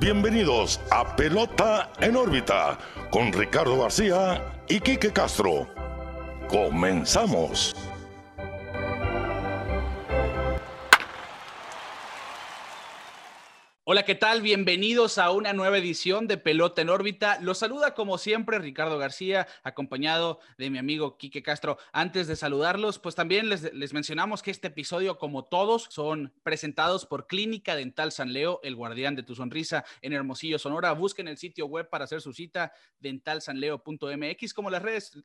Bienvenidos a Pelota en Órbita con Ricardo García y Quique Castro. ¡Comenzamos! Hola, ¿qué tal? Bienvenidos a una nueva edición de Pelota en Órbita. Los saluda como siempre Ricardo García, acompañado de mi amigo Quique Castro. Antes de saludarlos, pues también les mencionamos que este episodio, como todos, son presentados por Clínica Dental San Leo, el guardián de tu sonrisa en Hermosillo, Sonora. Busquen el sitio web para hacer su cita, dentalsanleo.mx, como las redes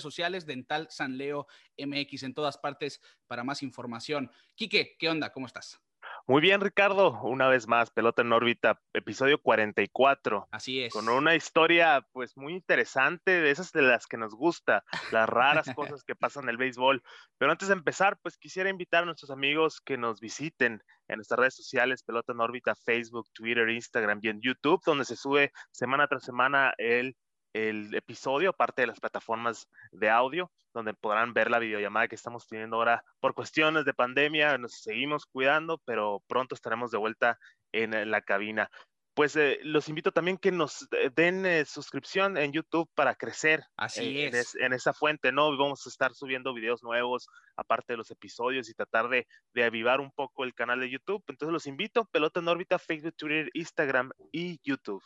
sociales, Dental San Leo MX, en todas partes para más información. Quique, ¿qué onda? ¿Cómo estás? Muy bien, Ricardo, una vez más, Pelota en Órbita, episodio 44. Así es. Con una historia, pues, muy interesante, de esas de las que nos gusta, las raras cosas que pasan en el béisbol. Pero antes de empezar, pues, quisiera invitar a nuestros amigos que nos visiten en nuestras redes sociales, Pelota en Órbita, Facebook, Twitter, Instagram y en YouTube, donde se sube semana tras semana el episodio, aparte de las plataformas de audio, donde podrán ver la videollamada que estamos teniendo ahora por cuestiones de pandemia. Nos seguimos cuidando, pero pronto estaremos de vuelta en la cabina. Pues los invito también que nos den suscripción en YouTube para crecer. Así es. En esa fuente, ¿no? Vamos a estar subiendo videos nuevos, aparte de los episodios, y tratar de avivar un poco el canal de YouTube. Entonces los invito, Pelota en Órbita, Facebook, Twitter, Instagram y YouTube.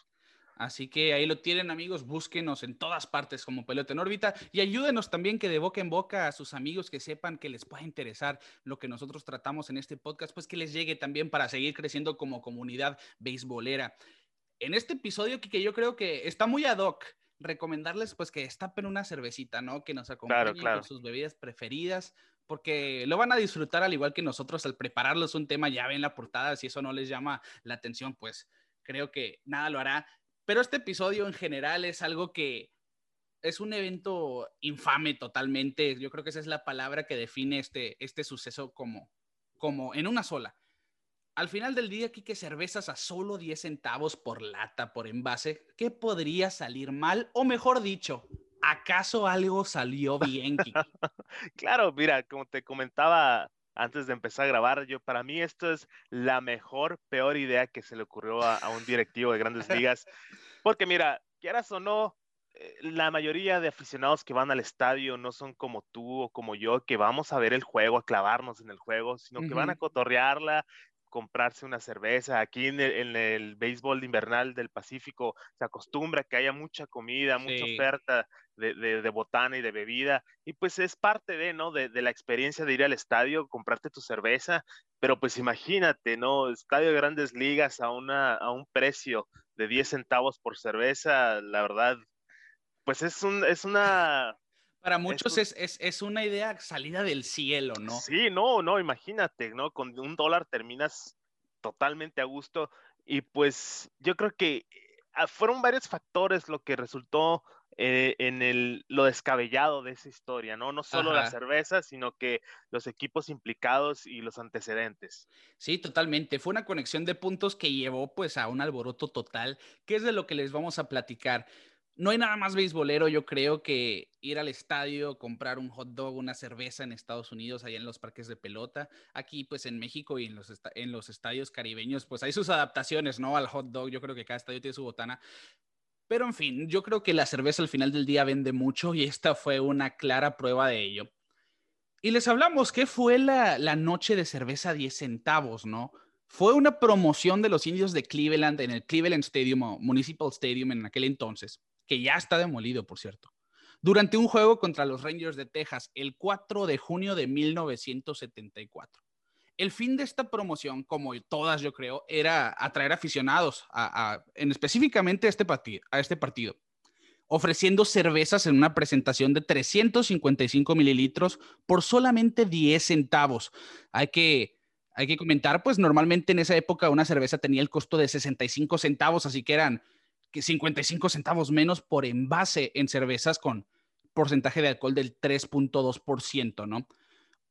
Así que ahí lo tienen, amigos, búsquenos en todas partes como Pelota en Órbita y ayúdenos también que de boca en boca a sus amigos que sepan que les pueda interesar lo que nosotros tratamos en este podcast, pues que les llegue también para seguir creciendo como comunidad beisbolera. En este episodio, Quique, yo creo que está muy ad hoc recomendarles pues que destapen una cervecita, ¿no? Que nos acompañen, claro. Con sus bebidas preferidas, porque lo van a disfrutar al igual que nosotros al prepararlos un tema. Ya ven la portada, si eso no les llama la atención, pues creo que nada lo hará. Pero este episodio en general es algo que es un evento infame totalmente. Yo creo que esa es la palabra que define este suceso como en una sola. Al final del día, Quique, cervezas a solo 10 centavos por lata, por envase. ¿Qué podría salir mal? O mejor dicho, ¿acaso algo salió bien, Quique? Claro, mira, como te comentaba antes de empezar a grabar, para mí esto es la peor idea que se le ocurrió a un directivo de Grandes Ligas, porque mira, quieras o no, la mayoría de aficionados que van al estadio no son como tú o como yo, que vamos a ver el juego, a clavarnos en el juego, sino que van a cotorrearla, comprarse una cerveza. Aquí en el béisbol invernal del Pacífico se acostumbra que haya mucha comida, mucha oferta de botana y de bebida, y pues es parte de la experiencia de ir al estadio, comprarte tu cerveza. Pero pues imagínate, ¿no? Estadio de Grandes Ligas a un precio de 10 centavos por cerveza, la verdad, pues es una... Para muchos es una idea salida del cielo, ¿no? Sí, no, imagínate, ¿no? Con $1 terminas totalmente a gusto. Y pues yo creo que fueron varios factores lo que resultó en lo descabellado de esa historia, ¿no? No solo la cerveza, sino que los equipos implicados y los antecedentes. Sí, totalmente. Fue una conexión de puntos que llevó pues a un alboroto total, que es de lo que les vamos a platicar. No hay nada más beisbolero, yo creo, que ir al estadio, comprar un hot dog, una cerveza en Estados Unidos, allá en los parques de pelota. Aquí, pues, en México y en los estadios caribeños, pues, hay sus adaptaciones, ¿no? Al hot dog, yo creo que cada estadio tiene su botana. Pero, en fin, yo creo que la cerveza al final del día vende mucho y esta fue una clara prueba de ello. Y les hablamos que fue la noche de cerveza a 10 centavos, ¿no? Fue una promoción de los Indios de Cleveland en el Cleveland Stadium o Municipal Stadium en aquel entonces, que ya está demolido, por cierto, durante un juego contra los Rangers de Texas el 4 de junio de 1974. El fin de esta promoción, como todas yo creo, era atraer aficionados específicamente a este partido, ofreciendo cervezas en una presentación de 355 mililitros por solamente 10 centavos. Hay que comentar, pues normalmente en esa época una cerveza tenía el costo de 65 centavos, así que eran 55 centavos menos por envase en cervezas con porcentaje de alcohol del 3.2%, ¿no?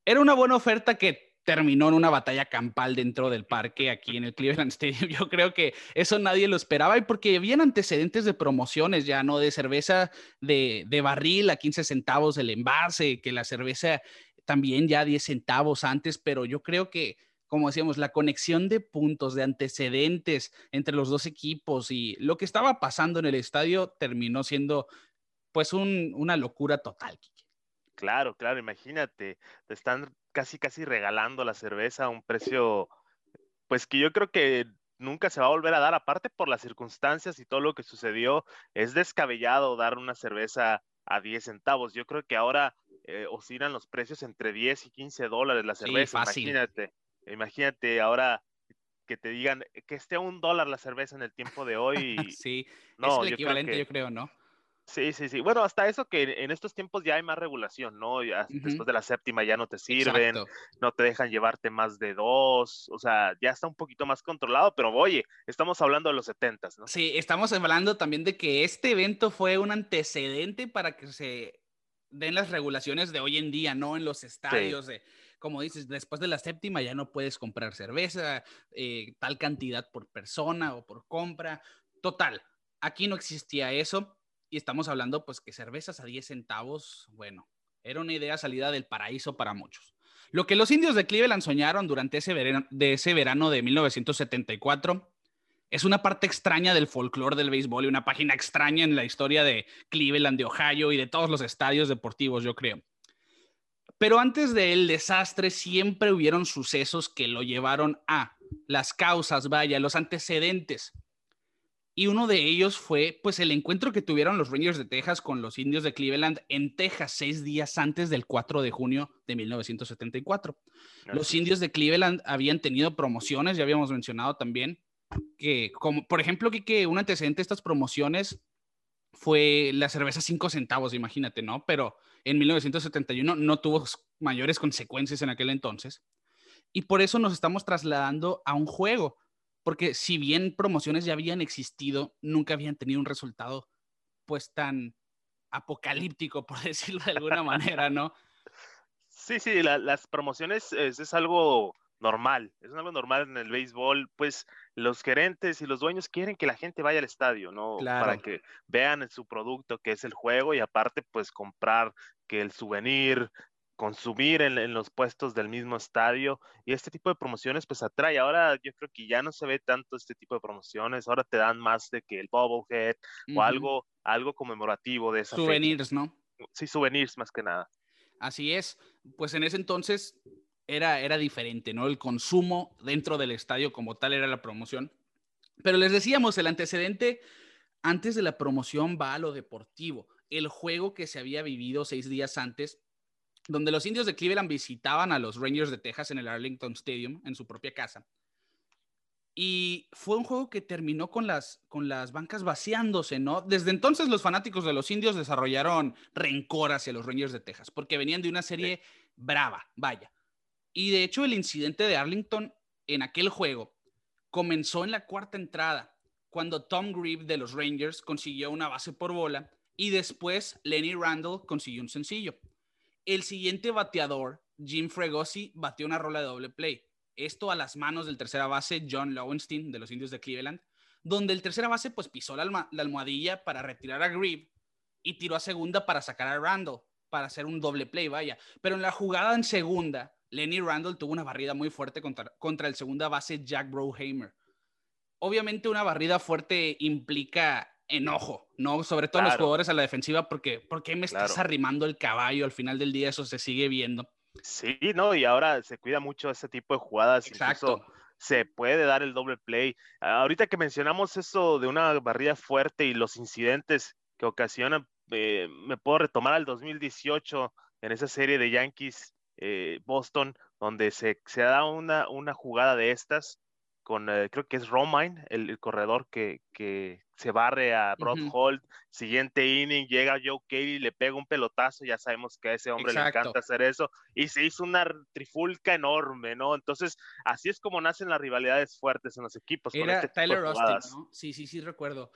Era una buena oferta que terminó en una batalla campal dentro del parque aquí en el Cleveland Stadium. Yo creo que eso nadie lo esperaba, y porque habían antecedentes de promociones ya, ¿no? De cerveza de barril a 15 centavos el envase, que la cerveza también ya 10 centavos antes, pero yo creo que como decíamos, la conexión de puntos, de antecedentes entre los dos equipos y lo que estaba pasando en el estadio terminó siendo pues una locura total, Quique. Claro, claro, imagínate, te están casi regalando la cerveza a un precio pues que yo creo que nunca se va a volver a dar, aparte por las circunstancias y todo lo que sucedió. Es descabellado dar una cerveza a 10 centavos, yo creo que ahora oscilan los precios entre 10 y 15 dólares la cerveza, sí, fácil. Imagínate ahora que te digan que esté a $1 la cerveza en el tiempo de hoy. Y... sí, no, es el equivalente, yo creo, ¿no? Sí. Bueno, hasta eso que en estos tiempos ya hay más regulación, ¿no? Ya, después de la séptima ya no te sirven, exacto, no te dejan llevarte más de dos, o sea, ya está un poquito más controlado, pero oye, estamos hablando de los 70s, ¿no? Sí, estamos hablando también de que este evento fue un antecedente para que se den las regulaciones de hoy en día, ¿no? En los estadios, sí. Como dices, después de la séptima ya no puedes comprar cerveza, tal cantidad por persona o por compra. Total, aquí no existía eso. Y estamos hablando, pues, que cervezas a 10 centavos, bueno, era una idea salida del paraíso para muchos. Lo que los indios de Cleveland soñaron durante ese verano de 1974 es una parte extraña del folclore del béisbol y una página extraña en la historia de Cleveland, de Ohio y de todos los estadios deportivos, yo creo. Pero antes del desastre siempre hubieron sucesos que lo llevaron a las causas, vaya, los antecedentes. Y uno de ellos fue, pues, el encuentro que tuvieron los Rangers de Texas con los indios de Cleveland en Texas 6 días antes del 4 de junio de 1974. Gracias. Los indios de Cleveland habían tenido promociones, ya habíamos mencionado también, que, como, por ejemplo, que un antecedente de estas promociones fue la cerveza 5 centavos, imagínate, ¿no? Pero en 1971 no tuvo mayores consecuencias en aquel entonces. Y por eso nos estamos trasladando a un juego. Porque si bien promociones ya habían existido, nunca habían tenido un resultado pues tan apocalíptico, por decirlo de alguna manera, ¿no? Sí, las promociones es algo normal, en el béisbol, pues los gerentes y los dueños quieren que la gente vaya al estadio, ¿no? Claro. Para que vean su producto, que es el juego, y aparte pues comprar que el souvenir, consumir en los puestos del mismo estadio, y este tipo de promociones pues atrae. Ahora yo creo que ya no se ve tanto este tipo de promociones, ahora te dan más de que el bobblehead o algo conmemorativo de esa souvenirs, fecha, ¿no? Sí, souvenirs más que nada. Así es, pues en ese entonces era diferente, ¿no? El consumo dentro del estadio como tal era la promoción, pero les decíamos, el antecedente antes de la promoción va a lo deportivo, el juego que se había vivido 6 días antes, donde los indios de Cleveland visitaban a los Rangers de Texas en el Arlington Stadium, en su propia casa. Y fue un juego que terminó con las bancas vaciándose, ¿no? Desde entonces los fanáticos de los indios desarrollaron rencor hacia los Rangers de Texas, porque venían de una serie brava, vaya. Y de hecho el incidente de Arlington en aquel juego comenzó en la 4ª entrada, cuando Tom Grieve de los Rangers consiguió una base por bola y después Lenny Randle consiguió un sencillo. El siguiente bateador, Jim Fregosi, batió una rola de doble play. Esto a las manos del tercera base, John Lowenstein, de los indios de Cleveland, donde el tercera base pues pisó la almohadilla para retirar a Grieve y tiró a segunda para sacar a Randle, para hacer un doble play, vaya. Pero en la jugada en segunda, Lenny Randle tuvo una barrida muy fuerte contra el segunda base, Jack Brohamer. Obviamente una barrida fuerte implica enojo, ¿no? Sobre todo los jugadores a la defensiva, porque ¿por qué me estás arrimando el caballo? Al final del día eso se sigue viendo. Sí, no, y ahora se cuida mucho ese tipo de jugadas. Exacto. Incluso se puede dar el doble play. Ahorita que mencionamos eso de una barrida fuerte y los incidentes que ocasionan, me puedo retomar al 2018 en esa serie de Yankees Boston, donde se da una jugada de estas con, creo que es Romine, el corredor que se barre a Brod Holt. Siguiente inning, llega Joe Tait, le pega un pelotazo, ya sabemos que a ese hombre le encanta hacer eso, y se hizo una trifulca enorme, ¿no? Entonces, así es como nacen las rivalidades fuertes en los equipos. Era con Tyler Rustic, ¿no? Sí, recuerdo.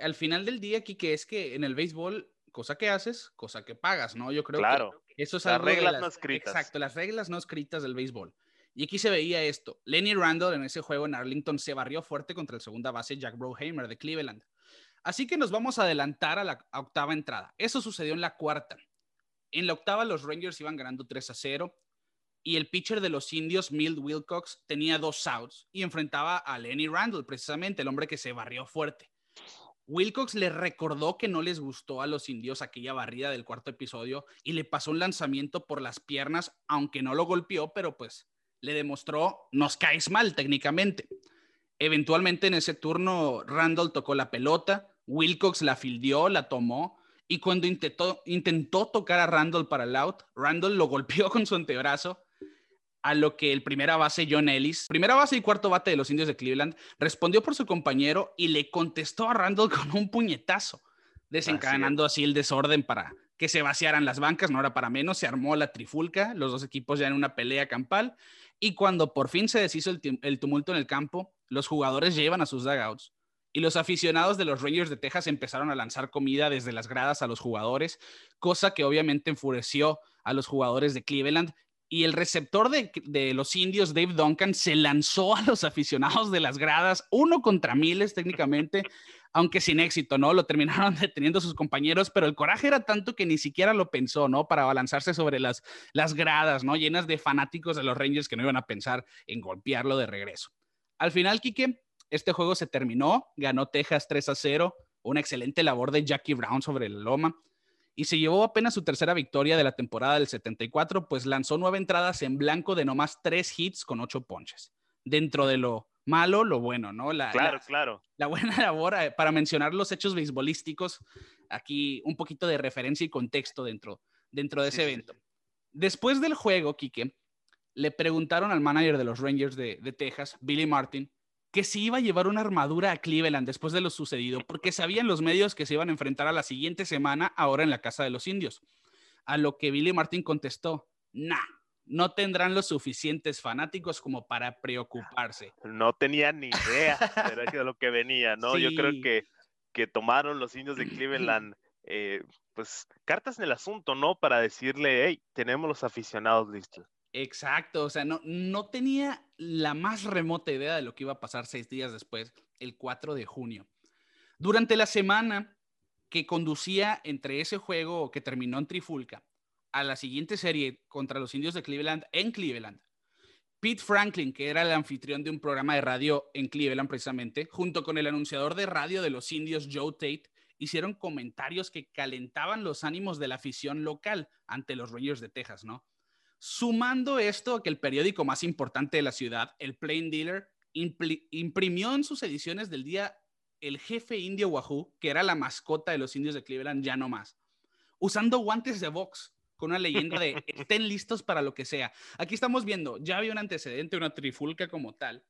Al final del día, Quique, es que en el béisbol, cosa que haces, cosa que pagas, ¿no? Yo creo que eso es algo de las reglas no escritas. Exacto, las reglas no escritas del béisbol. Y aquí se veía esto. Lenny Randle en ese juego en Arlington se barrió fuerte contra el segunda base Jack Brohamer de Cleveland. Así que nos vamos a adelantar a la 8ª entrada. Eso sucedió en la 4ª. En la 8ª los Rangers iban ganando 3-0. y el pitcher de los Indios, Milt Wilcox, tenía 2 outs y enfrentaba a Lenny Randle, precisamente el hombre que se barrió fuerte. Wilcox les recordó que no les gustó a los Indios aquella barrida del 4º episodio y le pasó un lanzamiento por las piernas, aunque no lo golpeó, pero pues le demostró, nos caes mal técnicamente. Eventualmente en ese turno Randle tocó la pelota, Wilcox la fildió, la tomó, y cuando intentó tocar a Randle para el out, Randle lo golpeó con su antebrazo, a lo que el primera base John Ellis, primera base y cuarto bate de los Indios de Cleveland, respondió por su compañero y le contestó a Randle con un puñetazo, desencadenando así el desorden para que se vaciaran las bancas. No era para menos, se armó la trifulca, los dos equipos ya en una pelea campal, y cuando por fin se deshizo el tumulto en el campo, los jugadores llevan a sus dugouts y los aficionados de los Rangers de Texas empezaron a lanzar comida desde las gradas a los jugadores, cosa que obviamente enfureció a los jugadores de Cleveland. Y el receptor de los Indios, Dave Duncan, se lanzó a los aficionados de las gradas, 1 contra miles técnicamente, aunque sin éxito, ¿no? Lo terminaron deteniendo sus compañeros, pero el coraje era tanto que ni siquiera lo pensó, ¿no? Para abalanzarse sobre las gradas, ¿no? Llenas de fanáticos de los Rangers que no iban a pensar en golpearlo de regreso. Al final, Quique, este juego se terminó, ganó Texas 3-0, una excelente labor de Jackie Brown sobre la loma, y se llevó apenas su 3ª victoria de la temporada del 74, pues lanzó 9 entradas en blanco de nomás 3 hits con 8 ponches. Dentro de lo malo, lo bueno, ¿no? La buena labor, para mencionar los hechos beisbolísticos, aquí un poquito de referencia y contexto dentro de ese evento. Después del juego, Quique, le preguntaron al manager de los Rangers de Texas, Billy Martin, que si iba a llevar una armadura a Cleveland después de lo sucedido, porque sabían los medios que se iban a enfrentar a la siguiente semana ahora en la casa de los Indios. A lo que Billy Martin contestó, nah, no tendrán los suficientes fanáticos como para preocuparse. No tenía ni idea de lo que venía, ¿no? Sí. Yo creo que tomaron los Indios de Cleveland pues cartas en el asunto, ¿no? Para decirle, hey, tenemos los aficionados listos. Exacto, o sea, no tenía la más remota idea de lo que iba a pasar 6 días después, el 4 de junio. Durante la semana que conducía entre ese juego que terminó en trifulca a la siguiente serie contra los Indios de Cleveland en Cleveland, Pete Franklin, que era el anfitrión de un programa de radio en Cleveland precisamente, junto con el anunciador de radio de los Indios, Joe Tait, hicieron comentarios que calentaban los ánimos de la afición local ante los Rangers de Texas, ¿no? Sumando esto a que el periódico más importante de la ciudad, el Plain Dealer, imprimió en sus ediciones del día el jefe Indio Wahoo, que era la mascota de los Indios de Cleveland, ya no más, usando guantes de box con una leyenda de estén listos para lo que sea. Aquí estamos viendo, ya había un antecedente, una trifulca como tal,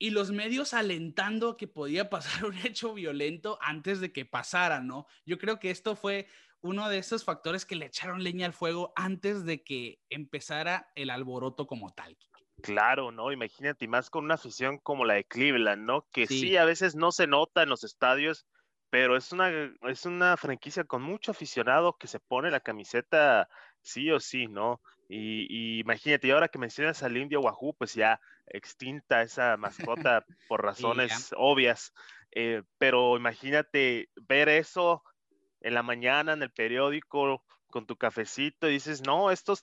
y los medios alentando que podía pasar un hecho violento antes de que pasara, ¿no? Yo creo que esto fue uno de esos factores que le echaron leña al fuego antes de que empezara el alboroto como tal. Claro, ¿no? Imagínate, más con una afición como la de Cleveland, ¿no? Que sí a veces no se nota en los estadios, pero es una franquicia con mucho aficionado que se pone la camiseta sí o sí, ¿no? Y imagínate, y ahora que mencionas al Indio Wahoo, pues ya extinta esa mascota por razones obvias, pero imagínate ver eso en la mañana, en el periódico, con tu cafecito, y dices, no, estos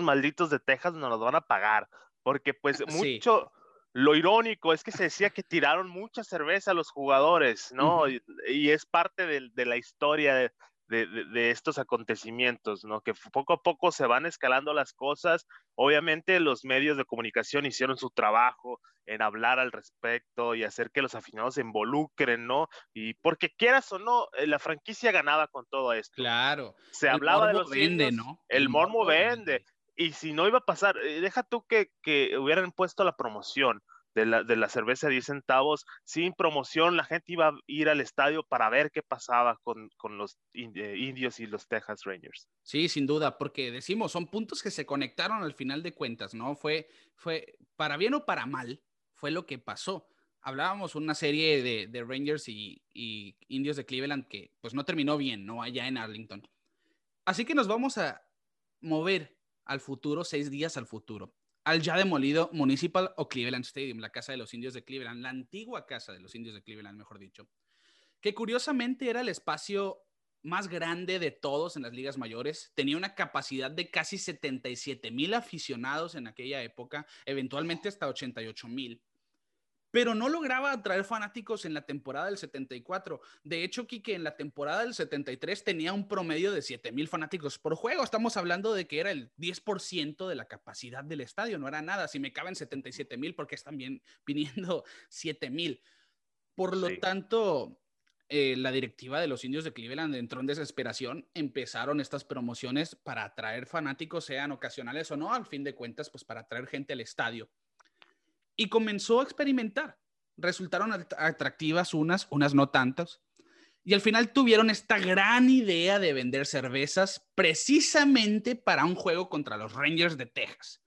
malditos de Texas nos los van a pagar, porque pues mucho, lo irónico es que se decía que tiraron mucha cerveza a los jugadores, ¿no? Uh-huh. Y es parte de la historia de estos acontecimientos, ¿no? Que poco a poco se van escalando las cosas. Obviamente los medios de comunicación hicieron su trabajo en hablar al respecto y hacer que los aficionados se involucren, ¿no? Y porque quieras o no, la franquicia ganaba con todo esto. Claro. Se hablaba de los vende, ¿no? El mormo vende. Y si no iba a pasar, deja tú que hubieran puesto la promoción de la cerveza de 10 centavos, sin promoción, la gente iba a ir al estadio para ver qué pasaba con los Indios y los Texas Rangers. Sí, sin duda, porque decimos, son puntos que se conectaron al final de cuentas, ¿no? Fue para bien o para mal, fue lo que pasó. Hablábamos una serie de Rangers y Indios de Cleveland que pues no terminó bien, ¿no? Allá en Arlington. Así que nos vamos a mover al futuro, 6 días al futuro, al ya demolido Municipal o Cleveland Stadium, la casa de los Indios de Cleveland, la antigua casa de los Indios de Cleveland, mejor dicho, que curiosamente era el espacio más grande de todos en las ligas mayores. Tenía una capacidad de casi 77,000 aficionados en aquella época, eventualmente hasta 88,000. Pero no lograba atraer fanáticos en la temporada del 74. De hecho, Quique, en la temporada del 73 tenía un promedio de 7,000 fanáticos por juego. Estamos hablando de que era el 10% de la capacidad del estadio. No era nada. Si me caben 77,000, porque están bien viniendo 7,000. Por lo tanto, la directiva de los Indios de Cleveland entró en desesperación. Empezaron estas promociones para atraer fanáticos, sean ocasionales o no. Al fin de cuentas, pues para atraer gente al estadio. Y comenzó a experimentar. Resultaron atractivas unas no tantas. Y al final tuvieron esta gran idea de vender cervezas precisamente para un juego contra los Rangers de Texas.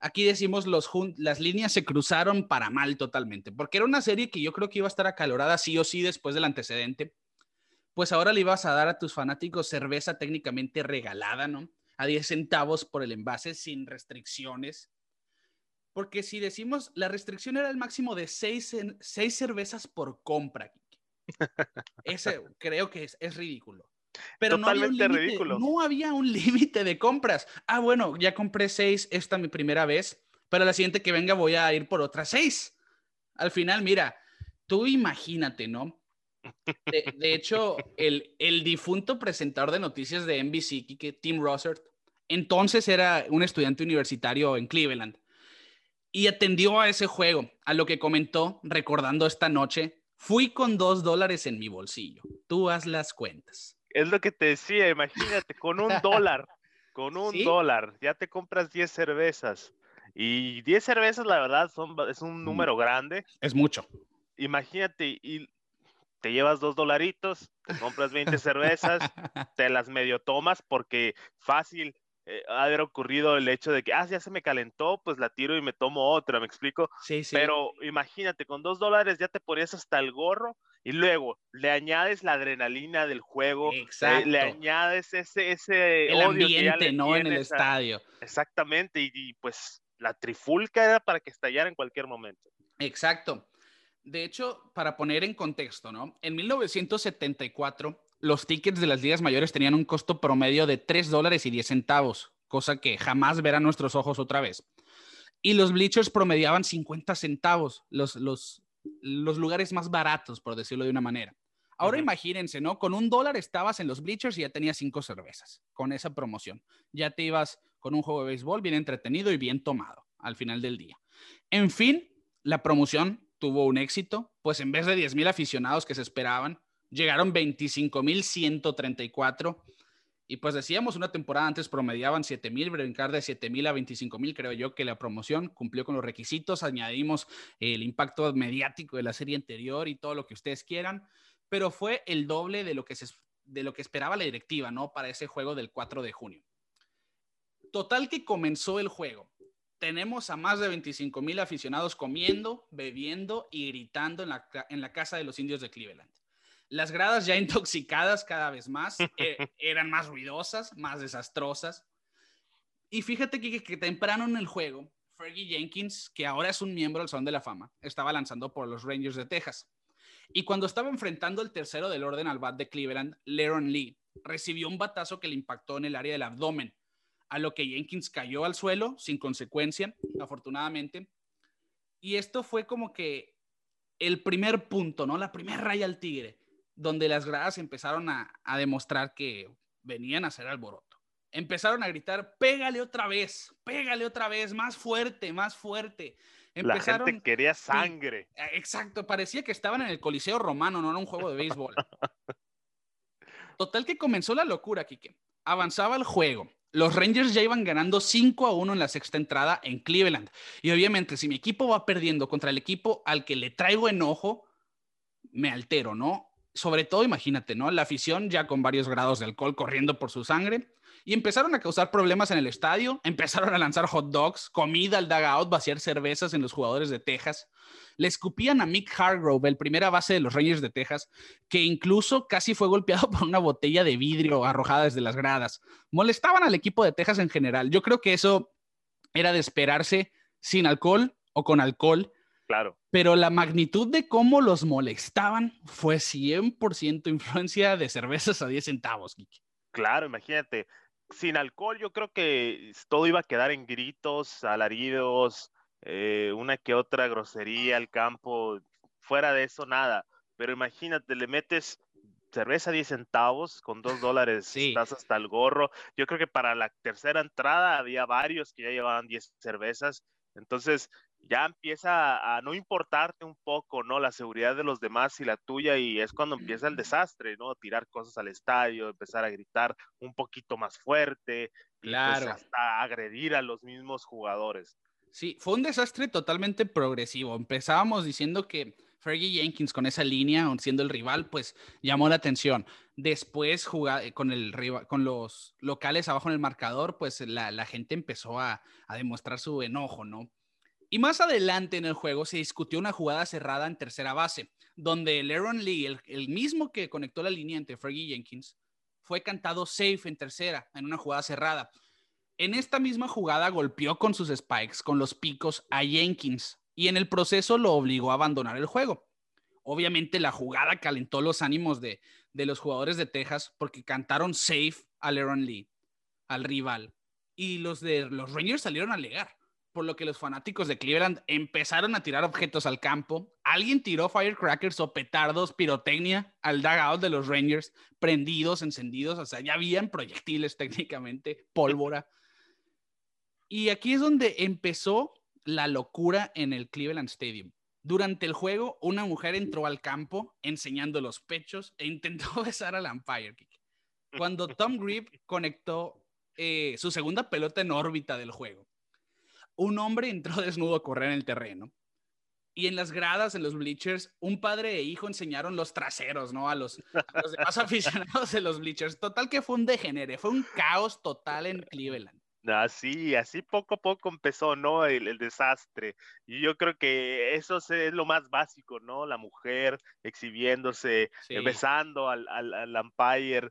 Aquí decimos, las líneas se cruzaron para mal totalmente, porque era una serie que yo creo que iba a estar acalorada sí o sí después del antecedente. Pues ahora le ibas a dar a tus fanáticos cerveza técnicamente regalada, ¿no? A 10 centavos por el envase, sin restricciones. Porque si decimos, la restricción era el máximo de 6 cervezas por compra. Ese creo que es ridículo. Pero totalmente ridículo. No había un límite de compras. Ah, bueno, ya compré 6, esta mi primera vez, pero la siguiente que venga voy a ir por otras 6. Al final, mira, tú imagínate, ¿no? De hecho, el difunto presentador de noticias de NBC, Quique, Tim Russert, entonces era un estudiante universitario en Cleveland. Y atendió a ese juego, a lo que comentó, recordando esta noche, fui con $2 en mi bolsillo. Tú haz las cuentas. Es lo que te decía, imagínate, con $1, con $1, ya te compras 10 cervezas. Y 10 cervezas, la verdad, es un número grande. Es mucho. Imagínate, y te llevas $2, te compras 20 cervezas, te las medio tomas porque fácil... haber ocurrido el hecho de que ya se me calentó, pues la tiro y me tomo otra, ¿me explico? Sí, sí. Pero imagínate, con $2 ya te ponías hasta el gorro y luego le añades la adrenalina del juego, le añades ese el odio ambiente, que ¿no? en el estadio. Exactamente, y pues la trifulca era para que estallara en cualquier momento. Exacto. De hecho, para poner en contexto, ¿no? En 1974... los tickets de las ligas mayores tenían un costo promedio de $3.10, cosa que jamás verán nuestros ojos otra vez. Y los bleachers promediaban 50 centavos, los lugares más baratos, por decirlo de una manera. Ahora imagínense, ¿no? Con $1 estabas en los bleachers y ya tenías 5 cervezas con esa promoción. Ya te ibas con un juego de béisbol bien entretenido y bien tomado al final del día. En fin, la promoción tuvo un éxito, pues en vez de 10,000 aficionados que se esperaban, llegaron 25,134 y pues decíamos, una temporada antes promediaban 7,000, brincar de 7,000 a 25,000, creo yo que la promoción cumplió con los requisitos, añadimos el impacto mediático de la serie anterior y todo lo que ustedes quieran, pero fue el doble de lo que esperaba la directiva, ¿no? Para ese juego del 4 de junio. Total que comenzó el juego. Tenemos a más de 25,000 aficionados comiendo, bebiendo y gritando en la casa de los Indios de Cleveland. Las gradas ya intoxicadas cada vez más, eran más ruidosas, más desastrosas. Y fíjate que temprano en el juego, Fergie Jenkins, que ahora es un miembro del Salón de la Fama, estaba lanzando por los Rangers de Texas. Y cuando estaba enfrentando el tercero del orden al bat de Cleveland, Leron Lee recibió un batazo que le impactó en el área del abdomen, a lo que Jenkins cayó al suelo sin consecuencia, afortunadamente. Y esto fue como que el primer punto, ¿no? La primera raya al tigre, donde las gradas empezaron a demostrar que venían a hacer alboroto. Empezaron a gritar, pégale otra vez, más fuerte, más fuerte. Empezaron, la gente quería sangre. Exacto, parecía que estaban en el Coliseo Romano, no era un juego de béisbol. Total que comenzó la locura, Quique. Avanzaba el juego. Los Rangers ya iban ganando 5-1 en la sexta entrada en Cleveland. Y obviamente, si mi equipo va perdiendo contra el equipo al que le traigo enojo, me altero, ¿no? Sobre todo, imagínate, ¿no? La afición ya con varios grados de alcohol corriendo por su sangre y empezaron a causar problemas en el estadio, empezaron a lanzar hot dogs, comida al dugout, vaciar cervezas en los jugadores de Texas. Le escupían a Mick Hargrove, el primera base de los Rangers de Texas, que incluso casi fue golpeado por una botella de vidrio arrojada desde las gradas. Molestaban al equipo de Texas en general. Yo creo que eso era de esperarse sin alcohol o con alcohol, Claro. Pero la magnitud de cómo los molestaban fue 100% influencia de cervezas a 10 centavos, Quique. Claro, imagínate. Sin alcohol yo creo que todo iba a quedar en gritos, alaridos, una que otra grosería al campo. Fuera de eso, nada. Pero imagínate, le metes cerveza a 10 centavos, con $2, sí, estás hasta el gorro. Yo creo que para la tercera entrada había varios que ya llevaban 10 cervezas. Entonces ya empieza a no importarte un poco, ¿no? La seguridad de los demás y la tuya, y es cuando empieza el desastre, ¿no? Tirar cosas al estadio, empezar a gritar un poquito más fuerte, claro, y pues hasta agredir a los mismos jugadores. Sí, fue un desastre totalmente progresivo. Empezábamos diciendo que Fergie Jenkins, con esa línea, siendo el rival, pues llamó la atención. Después, con los locales abajo en el marcador, pues la gente empezó a demostrar su enojo, ¿no? Y más adelante en el juego se discutió una jugada cerrada en tercera base, donde Leron Lee, el mismo que conectó la línea entre Fergie Jenkins, fue cantado safe en tercera, en una jugada cerrada. En esta misma jugada golpeó con sus spikes, con los picos, a Jenkins, y en el proceso lo obligó a abandonar el juego. Obviamente la jugada calentó los ánimos de los jugadores de Texas, porque cantaron safe a Leron Lee, al rival, y los de los Rangers salieron a alegar, por lo que los fanáticos de Cleveland empezaron a tirar objetos al campo. Alguien tiró firecrackers o petardos, pirotecnia, al dugout de los Rangers, prendidos, encendidos, o sea, ya habían proyectiles técnicamente, pólvora. Y aquí es donde empezó la locura en el Cleveland Stadium. Durante el juego, una mujer entró al campo enseñando los pechos e intentó besar al umpire. Cuando Tom Gribb conectó su segunda pelota en órbita del juego, un hombre entró desnudo a correr en el terreno. Y en las gradas, en los bleachers, un padre e hijo enseñaron los traseros, ¿no? A los demás aficionados de los bleachers. Total que fue un degenere, fue un caos total en Cleveland. Así poco a poco empezó, ¿no? El desastre. Y yo creo que eso es lo más básico, ¿no? La mujer exhibiéndose, sí, besando al umpire.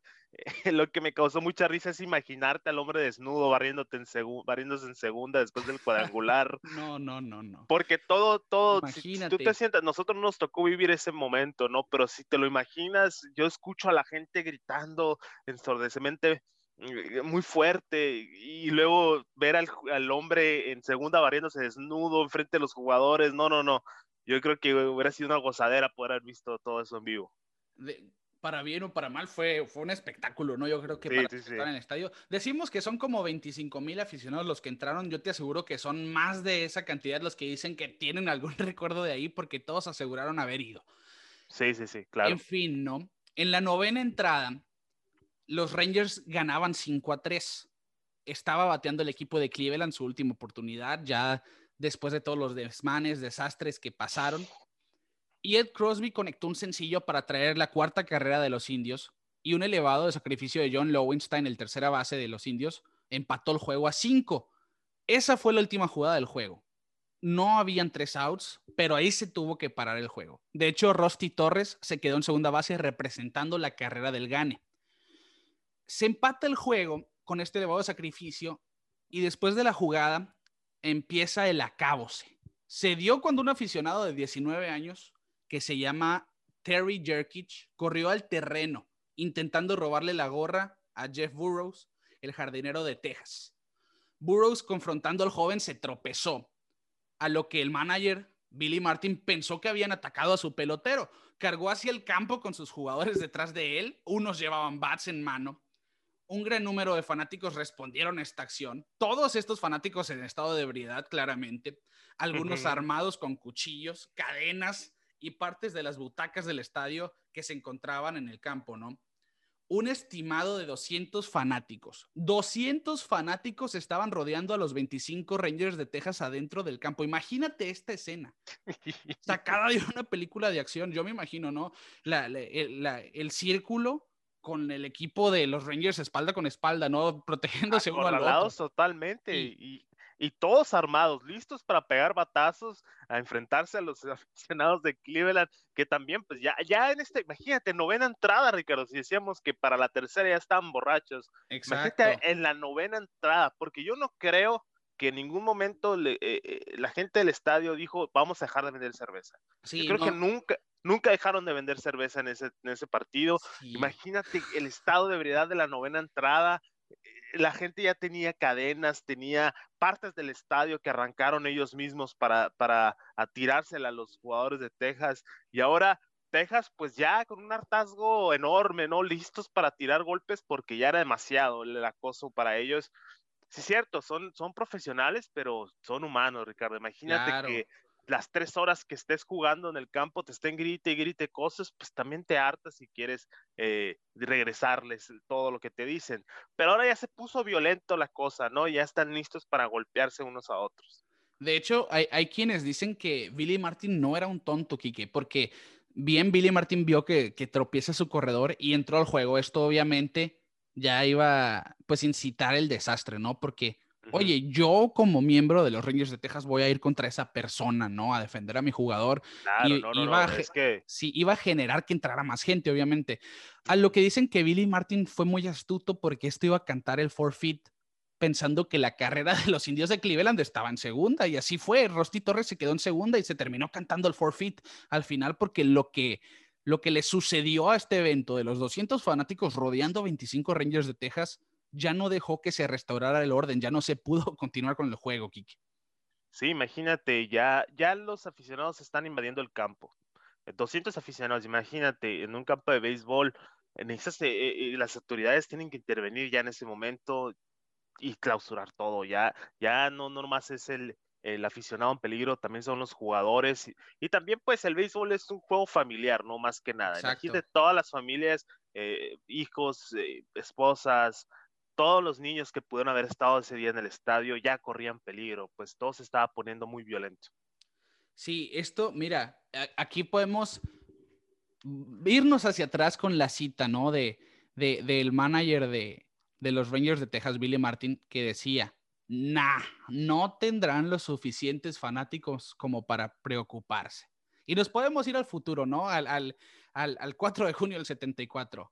Lo que me causó mucha risa es imaginarte al hombre desnudo barriéndose en segunda después del cuadrangular. No. Porque todo, si tú te sientas, nosotros nos tocó vivir ese momento, ¿no? Pero si te lo imaginas, yo escucho a la gente gritando ensordecidamente, muy fuerte, y luego ver al hombre en segunda barriéndose desnudo enfrente de los jugadores. No, yo creo que hubiera sido una gozadera poder haber visto todo eso en vivo. Para bien o para mal fue un espectáculo, ¿no? Yo creo que sí. En el estadio decimos que son como 25,000 aficionados los que entraron. Yo te aseguro que son más de esa cantidad los que dicen que tienen algún recuerdo de ahí, porque todos aseguraron haber ido. Sí, claro. En fin, ¿no? En la novena entrada, los Rangers ganaban 5-3. Estaba bateando el equipo de Cleveland su última oportunidad, ya después de todos los desmanes, desastres que pasaron. Y Ed Crosby conectó un sencillo para traer la cuarta carrera de los Indios, y un elevado de sacrificio de John Lowenstein, el tercera base de los Indios, empató el juego a 5. Esa fue la última jugada del juego. No habían 3 outs, pero ahí se tuvo que parar el juego. De hecho, Rusty Torres se quedó en segunda base representando la carrera del gane. Se empata el juego con este elevado sacrificio, y después de la jugada empieza el acabose. Se dio cuando un aficionado de 19 años, que se llama Terry Jerkic, corrió al terreno intentando robarle la gorra a Jeff Burroughs, el jardinero de Texas. Burroughs, confrontando al joven, se tropezó, a lo que el manager Billy Martin pensó que habían atacado a su pelotero. Cargó hacia el campo con sus jugadores detrás de él, unos llevaban bats en mano. Un gran número de fanáticos respondieron a esta acción. Todos estos fanáticos en estado de ebriedad, claramente. Algunos armados con cuchillos, cadenas y partes de las butacas del estadio que se encontraban en el campo, ¿no? Un estimado de 200 fanáticos. 200 fanáticos estaban rodeando a los 25 Rangers de Texas adentro del campo. Imagínate esta escena, sacada de una película de acción. Yo me imagino, ¿no? El círculo con el equipo de los Rangers espalda con espalda, ¿no? Protegiéndose uno al otro. Totalmente. Y todos armados, listos para pegar batazos, a enfrentarse a los aficionados de Cleveland, que también, pues ya en esta, imagínate, novena entrada, Ricardo, si decíamos que para la tercera ya estaban borrachos. Exacto. Imagínate en la novena entrada, porque yo no creo que en ningún momento la gente del estadio dijo, vamos a dejar de vender cerveza. Sí, yo creo que nunca dejaron de vender cerveza en ese partido. Sí. Imagínate el estado de ebriedad de la novena entrada. La gente ya tenía cadenas, tenía partes del estadio que arrancaron ellos mismos para atirársela a los jugadores de Texas. Y ahora Texas, pues ya con un hartazgo enorme, ¿no? Listos para tirar golpes porque ya era demasiado el acoso para ellos. Sí, cierto, son profesionales, pero son humanos, Ricardo. Imagínate claro. que las 3 horas que estés jugando en el campo te estén grite y grite cosas, pues también te hartas si quieres regresarles todo lo que te dicen. Pero ahora ya se puso violento la cosa, ¿no? Ya están listos para golpearse unos a otros. De hecho, hay quienes dicen que Billy Martin no era un tonto, Quique, porque bien Billy Martin vio que tropieza su corredor y entró al juego. Esto obviamente ya iba pues incitar el desastre, ¿no? Porque, oye, yo como miembro de los Rangers de Texas voy a ir contra esa persona, ¿no? A defender a mi jugador. Claro, y iba a generar que entrara más gente, obviamente. A lo que dicen que Billy Martin fue muy astuto porque esto iba a cantar el forfeit pensando que la carrera de los Indios de Cleveland estaba en segunda, y así fue. Rusty Torres se quedó en segunda y se terminó cantando el forfeit al final porque lo que le sucedió a este evento de los 200 fanáticos rodeando 25 Rangers de Texas ya no dejó que se restaurara el orden, ya no se pudo continuar con el juego, Quique. Sí, imagínate, ya los aficionados están invadiendo el campo. 200 aficionados, imagínate, en un campo de béisbol, las autoridades tienen que intervenir ya en ese momento y clausurar todo. Ya no nomás es el aficionado en peligro, también son los jugadores y también pues el béisbol es un juego familiar, no más que nada. Aquí de todas las familias, hijos, esposas, todos los niños que pudieron haber estado ese día en el estadio ya corrían peligro, pues todo se estaba poniendo muy violento. Sí, esto, mira, aquí podemos irnos hacia atrás con la cita, ¿no? Del manager de los Rangers de Texas, Billy Martin, que decía: no tendrán los suficientes fanáticos como para preocuparse. Y nos podemos ir al futuro, ¿no? Al 4 de junio del 74.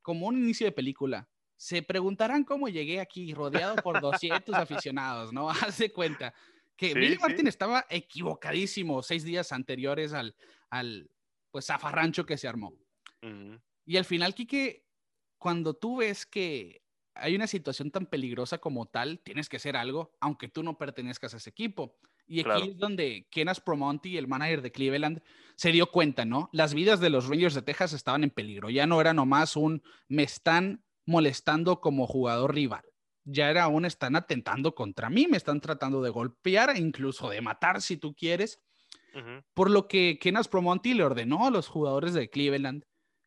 Como un inicio de película. Se preguntarán cómo llegué aquí rodeado por 200 aficionados, ¿no? Haz de cuenta que Billy Martin estaba equivocadísimo 6 días anteriores al pues zafarrancho que se armó. Uh-huh. Y al final, Quique, cuando tú ves que hay una situación tan peligrosa como tal, tienes que hacer algo, aunque tú no pertenezcas a ese equipo. Y aquí es donde Ken Aspromonte, el manager de Cleveland, se dio cuenta, ¿no? Las vidas de los Rangers de Texas estaban en peligro. Ya no era nomás me están molestando como jugador rival. Ya era están atentando contra mí, me están tratando de golpear, incluso de matar si tú quieres. Uh-huh. Por lo que Ken Aspromonte le ordenó a los jugadores de Cleveland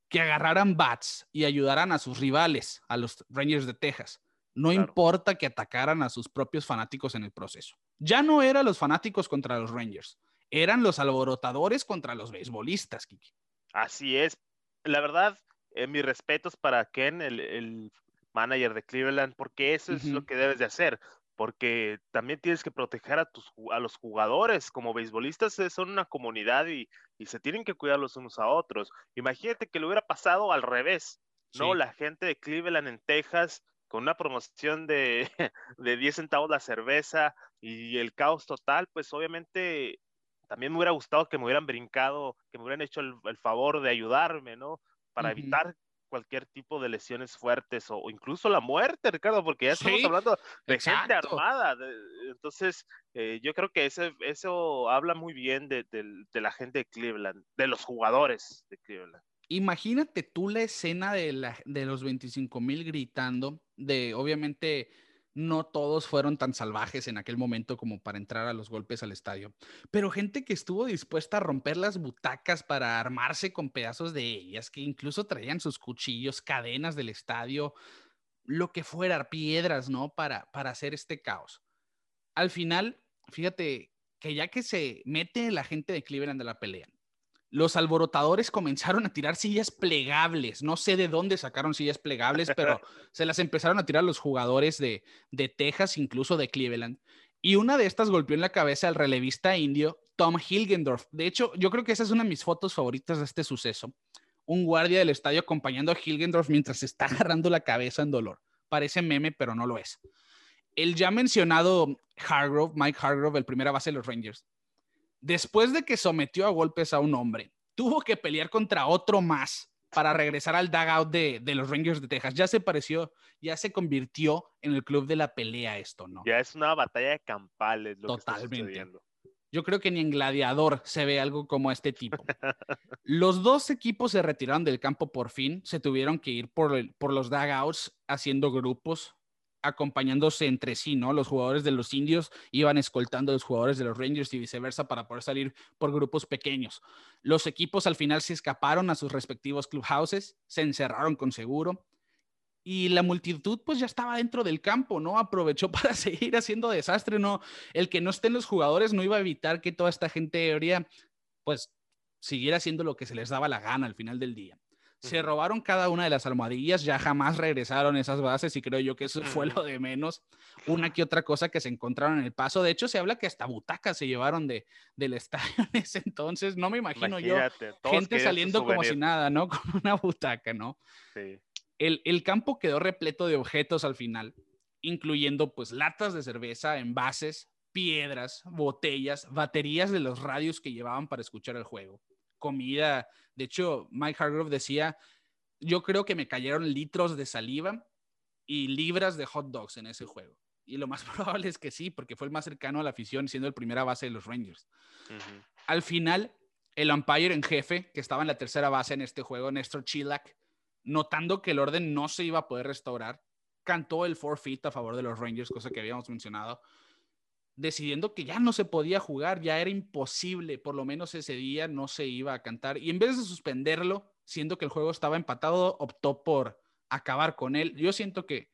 que agarraran bats y ayudaran a sus rivales, a los Rangers de Texas. No importa que atacaran a sus propios fanáticos en el proceso. Ya no eran los fanáticos contra los Rangers, eran los alborotadores contra los beisbolistas, Quique. Así es. La verdad, mis respetos para Ken, el manager de Cleveland, porque eso es lo que debes de hacer. Porque también tienes que proteger a los jugadores. Como beisbolistas son una comunidad y se tienen que cuidar los unos a otros. Imagínate que lo hubiera pasado al revés, ¿no? Sí. La gente de Cleveland en Texas, con una promoción de 10 centavos la cerveza y el caos total, pues obviamente también me hubiera gustado que me hubieran brincado, que me hubieran hecho el favor de ayudarme, ¿no? Para evitar cualquier tipo de lesiones fuertes o incluso la muerte, Ricardo, porque ya estamos hablando de gente armada. Entonces, yo creo que eso habla muy bien de la gente de Cleveland, de los jugadores de Cleveland. Imagínate tú la escena de los 25,000 gritando, obviamente no todos fueron tan salvajes en aquel momento como para entrar a los golpes al estadio, pero gente que estuvo dispuesta a romper las butacas para armarse con pedazos de ellas, que incluso traían sus cuchillos, cadenas del estadio, lo que fuera, piedras, ¿no? Para hacer este caos. Al final, fíjate que ya que se mete la gente de Cleveland a la pelea, los alborotadores comenzaron a tirar sillas plegables. No sé de dónde sacaron sillas plegables, pero se las empezaron a tirar los jugadores de Texas, incluso de Cleveland. Y una de estas golpeó en la cabeza al relevista indio Tom Hilgendorf. De hecho, yo creo que esa es una de mis fotos favoritas de este suceso. Un guardia del estadio acompañando a Hilgendorf mientras se está agarrando la cabeza en dolor. Parece meme, pero no lo es. el ya mencionado Hargrove, Mick Hargrove, el primera base de los Rangers, después de que sometió a golpes a un hombre, tuvo que pelear contra otro más para regresar al dugout de los Rangers de Texas. Ya se convirtió en el club de la pelea esto, ¿no? Ya es una batalla de campales lo Totalmente. Que está sucediendo. Yo creo que ni en Gladiador se ve algo como este tipo. Los dos equipos se retiraron del campo por fin. Se tuvieron que ir por los dugouts haciendo grupos, acompañándose entre sí, ¿no? Los jugadores de los Indios iban escoltando a los jugadores de los Rangers y viceversa para poder salir por grupos pequeños. Los equipos al final se escaparon a sus respectivos clubhouses, se encerraron con seguro y la multitud pues ya estaba dentro del campo, ¿no? Aprovechó para seguir haciendo desastre, ¿no? El que no estén los jugadores no iba a evitar que toda esta gente ebria pues siguiera haciendo lo que se les daba la gana al final del día. Se robaron cada una de las almohadillas, ya jamás regresaron esas bases y creo yo que eso fue lo de menos. Una que otra cosa que se encontraron en el paso. De hecho, se habla que hasta butacas se llevaron del estadio en ese entonces. No me imagino yo gente saliendo como si nada, ¿no? Con una butaca, ¿no? Sí. El campo quedó repleto de objetos al final, incluyendo pues latas de cerveza, envases, piedras, botellas, baterías de los radios que llevaban para escuchar el juego. Comida. De hecho, Mick Hargrove decía, yo creo que me cayeron litros de saliva y libras de hot dogs en ese juego. Y lo más probable es que sí, porque fue el más cercano a la afición, siendo el primera base de los Rangers. Uh-huh. Al final, el umpire en jefe, que estaba en la tercera base en este juego, Néstor Chilack, notando que el orden no se iba a poder restaurar, cantó el forfeit a favor de los Rangers, cosa que habíamos mencionado, decidiendo que ya no se podía jugar, ya era imposible, por lo menos ese día no se iba a cantar. Y en vez de suspenderlo, siendo que el juego estaba empatado, optó por acabar con él. Yo siento que,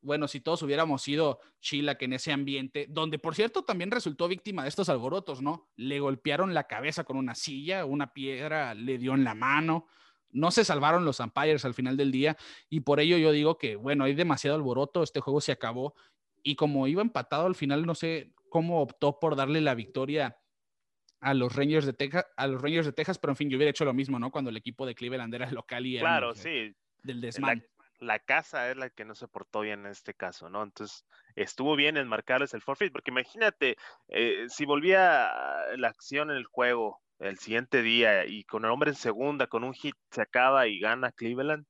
bueno, si todos hubiéramos sido Chilack en ese ambiente, donde por cierto también resultó víctima de estos alborotos, ¿no? Le golpearon la cabeza con una silla, una piedra le dio en la mano. No se salvaron los umpires al final del día y por ello yo digo que, bueno, hay demasiado alboroto, este juego se acabó. Y como iba empatado al final, no sé cómo optó por darle la victoria a los Rangers de Texas, pero en fin, yo hubiera hecho lo mismo, ¿no? Cuando el equipo de Cleveland era el local y claro, sí. Del desmán. La casa es la que no se portó bien en este caso, ¿no? Entonces, estuvo bien en marcarles el forfeit, porque imagínate, si volvía la acción en el juego el siguiente día y con el hombre en segunda, con un hit, se acaba y gana Cleveland.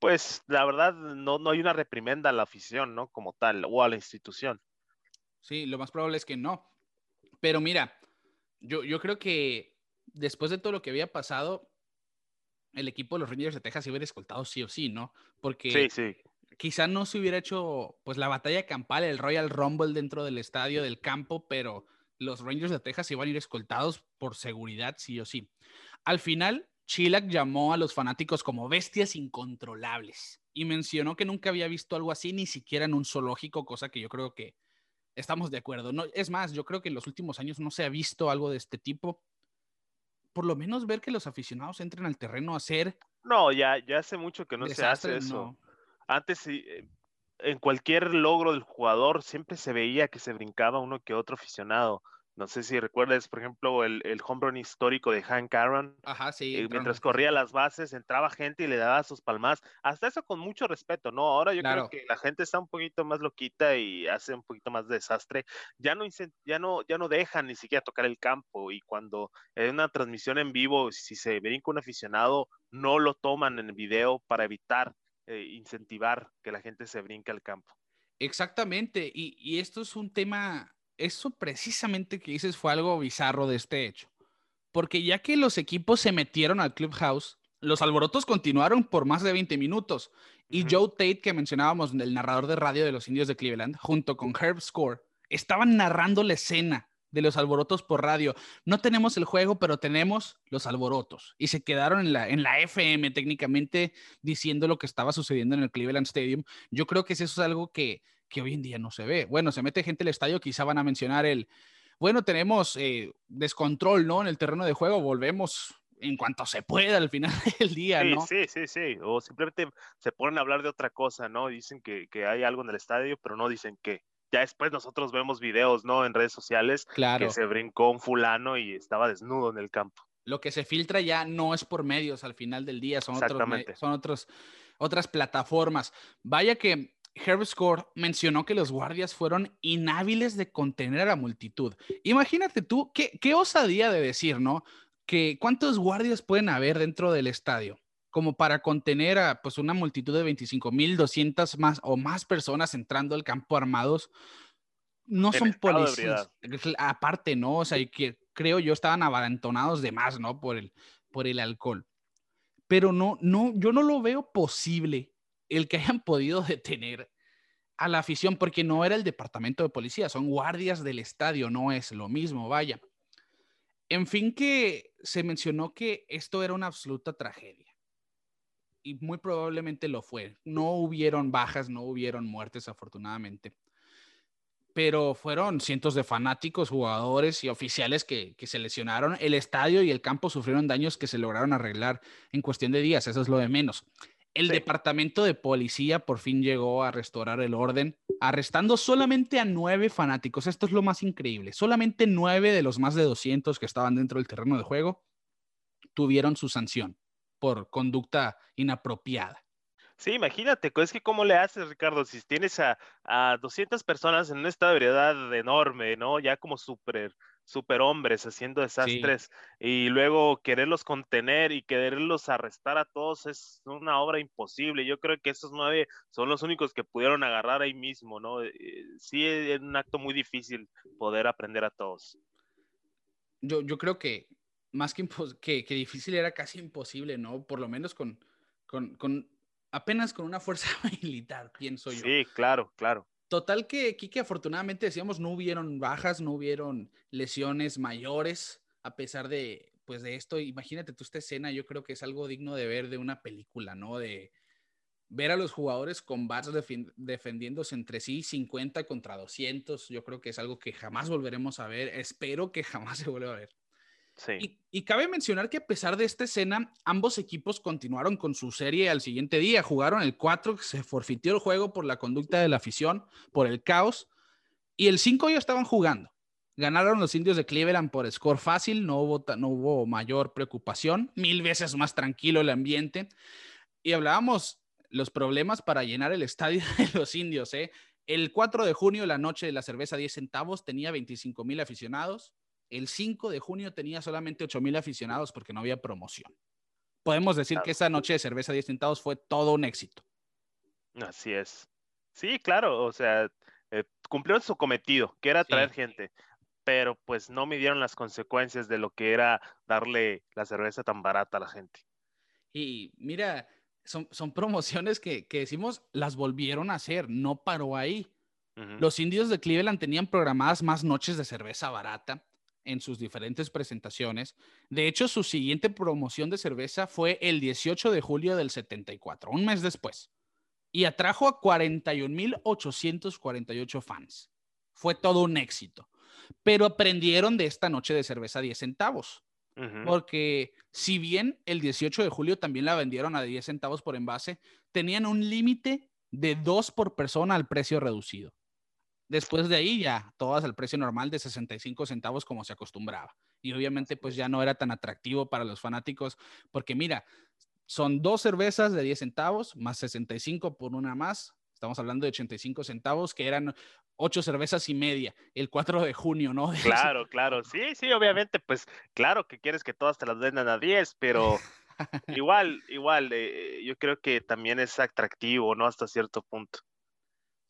Pues la verdad no hay una reprimenda a la afición, ¿no? Como tal, o a la institución. Sí, lo más probable es que no. Pero mira, yo creo que después de todo lo que había pasado, el equipo de los Rangers de Texas se hubiera escoltado sí o sí, ¿no? Porque sí. Quizá no se hubiera hecho pues la batalla campal, el Royal Rumble dentro del estadio, del campo, pero los Rangers de Texas iban a ir escoltados por seguridad sí o sí. Al final, Chilack llamó a los fanáticos como bestias incontrolables y mencionó que nunca había visto algo así, ni siquiera en un zoológico, cosa que yo creo que estamos de acuerdo. No, es más, yo creo que en los últimos años no se ha visto algo de este tipo. Por lo menos ver que los aficionados entren al terreno a hacer... No, ya hace mucho que no desastre, se hace eso. No. Antes, en cualquier logro del jugador, siempre se veía que se brincaba uno que otro aficionado. No sé si recuerdas, por ejemplo, el home run histórico de Hank Aaron. Ajá, sí. Mientras corría las bases, entraba gente y le daba sus palmas. Hasta eso con mucho respeto, ¿no? Ahora yo creo que la gente está un poquito más loquita y hace un poquito más de desastre. Ya no dejan ni siquiera tocar el campo. Y cuando en una transmisión en vivo, si se brinca un aficionado, no lo toman en el video para evitar incentivar que la gente se brinque al campo. Exactamente. Y esto es un tema... Eso precisamente que dices fue algo bizarro de este hecho, porque ya que los equipos se metieron al clubhouse, los alborotos continuaron por más de 20 minutos y Joe Tait, que mencionábamos, el narrador de radio de los Indios de Cleveland, junto con Herb Score, estaban narrando la escena de los alborotos por radio. No tenemos el juego, pero tenemos los alborotos, y se quedaron en la FM técnicamente diciendo lo que estaba sucediendo en el Cleveland Stadium. Yo creo que eso es algo que hoy en día no se ve. Bueno, se mete gente al estadio, quizá van a mencionar tenemos descontrol, ¿no? En el terreno de juego, volvemos en cuanto se pueda al final del día, ¿no? Sí. O simplemente se ponen a hablar de otra cosa, ¿no? Dicen que hay algo en el estadio, pero no dicen qué. Ya después nosotros vemos videos, ¿no? En redes sociales, claro, que se brincó un fulano y estaba desnudo en el campo. Lo que se filtra ya no es por medios al final del día, son otras plataformas. Vaya que Herb Score mencionó que los guardias fueron inhábiles de contener a la multitud. Imagínate tú, qué osadía de decir, ¿no? Que ¿cuántos guardias pueden haber dentro del estadio? Como para contener a pues, una multitud de 25,200 más o más personas entrando al campo armados. No son policías. Aparte, ¿no? O sea, y que creo yo estaban avalantonados de más, ¿no? Por el alcohol. Pero no, yo no lo veo posible el que hayan podido detener a la afición, porque no era el departamento de policía, son guardias del estadio, no es lo mismo, vaya. En fin, que se mencionó que esto era una absoluta tragedia, y muy probablemente lo fue. No hubieron bajas, no hubieron muertes, afortunadamente, pero fueron cientos de fanáticos, jugadores y oficiales que se lesionaron. El estadio y el campo sufrieron daños que se lograron arreglar en cuestión de días, eso es lo de menos. El departamento de policía por fin llegó a restaurar el orden, arrestando solamente a 9 fanáticos. Esto es lo más increíble. Solamente 9 de los más de 200 que estaban dentro del terreno de juego tuvieron su sanción por conducta inapropiada. Sí, imagínate, es que ¿cómo le haces, Ricardo? Si tienes a 200 personas en un estado de ebriedad enorme, ¿no? Ya como superhombres haciendo desastres, sí. Y luego quererlos contener y quererlos arrestar a todos es una obra imposible. Yo creo que esos 9 son los únicos que pudieron agarrar ahí mismo, ¿no? Sí, es un acto muy difícil poder aprender a todos. Yo creo que más que difícil era casi imposible, ¿no? Por lo menos apenas con una fuerza militar, pienso yo. Sí, claro. Total que, Quique, afortunadamente decíamos, no hubieron bajas, no hubieron lesiones mayores, a pesar de, pues, de esto. Imagínate tú esta escena, yo creo que es algo digno de ver de una película, ¿no? De ver a los jugadores con bats defendiéndose entre sí, 50 contra 200, yo creo que es algo que jamás volveremos a ver, espero que jamás se vuelva a ver. Sí. Y cabe mencionar que a pesar de esta escena, ambos equipos continuaron con su serie al siguiente día. Jugaron el 4, se forfitió el juego por la conducta de la afición, por el caos. Y el 5 ya estaban jugando. Ganaron los Indios de Cleveland por score fácil, no hubo mayor preocupación. 1000 veces más tranquilo el ambiente. Y hablábamos los problemas para llenar el estadio de los Indios, ¿eh? El 4 de junio, la noche de la cerveza 10 centavos, tenía 25,000 aficionados. El 5 de junio tenía solamente 8,000 aficionados porque no había promoción. Podemos decir que esa noche de cerveza 10 centavos fue todo un éxito. Así es. Sí, claro, o sea, cumplieron su cometido, que era atraer gente, pero pues no midieron las consecuencias de lo que era darle la cerveza tan barata a la gente. Y mira, son promociones que decimos, las volvieron a hacer, no paró ahí. Uh-huh. Los Indios de Cleveland tenían programadas más noches de cerveza barata en sus diferentes presentaciones. De hecho, su siguiente promoción de cerveza fue el 18 de julio del 74, un mes después, y atrajo a 41,848 fans. Fue todo un éxito, pero aprendieron de esta noche de cerveza 10 centavos, uh-huh. Porque si bien el 18 de julio también la vendieron a 10 centavos por envase, tenían un límite de 2 por persona al precio reducido. Después de ahí ya, todas al precio normal de 65 centavos como se acostumbraba. Y obviamente pues ya no era tan atractivo para los fanáticos, porque mira, son 2 cervezas de 10 centavos, más 65 por una más, estamos hablando de 85 centavos, que eran 8 cervezas y media, el 4 de junio, ¿no? Claro, sí, obviamente, pues claro que quieres que todas te las vendan a 10, pero... igual, yo creo que también es atractivo, ¿no? Hasta cierto punto.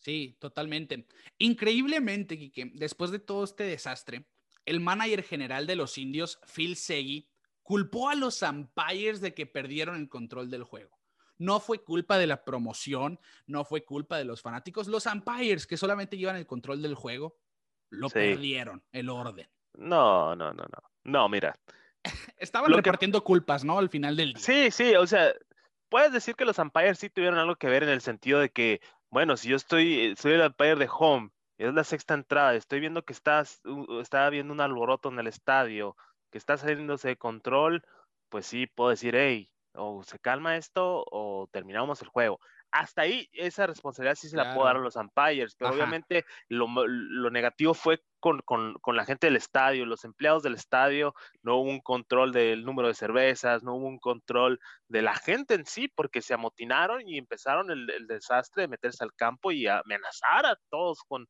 Sí, totalmente. Increíblemente, Quique, después de todo este desastre, el manager general de los Indios, Phil Seghi, culpó a los umpires de que perdieron el control del juego. No fue culpa de la promoción, no fue culpa de los fanáticos. Los umpires, que solamente llevan el control del juego, perdieron el orden. No. No, mira. Estaban repartiendo culpas, ¿no? Al final del día. Sí, o sea, puedes decir que los umpires sí tuvieron algo que ver en el sentido de que, bueno, si yo soy el umpire de home, es la sexta entrada, estoy viendo que está habiendo un alboroto en el estadio, que está saliéndose de control, pues sí, puedo decir, hey, o se calma esto, o terminamos el juego. hasta ahí esa responsabilidad sí se la puedo dar a los umpires, pero obviamente lo negativo fue con la gente del estadio, los empleados del estadio. No hubo un control del número de cervezas, no hubo un control de la gente en sí, porque se amotinaron y empezaron el desastre de meterse al campo y amenazar a todos con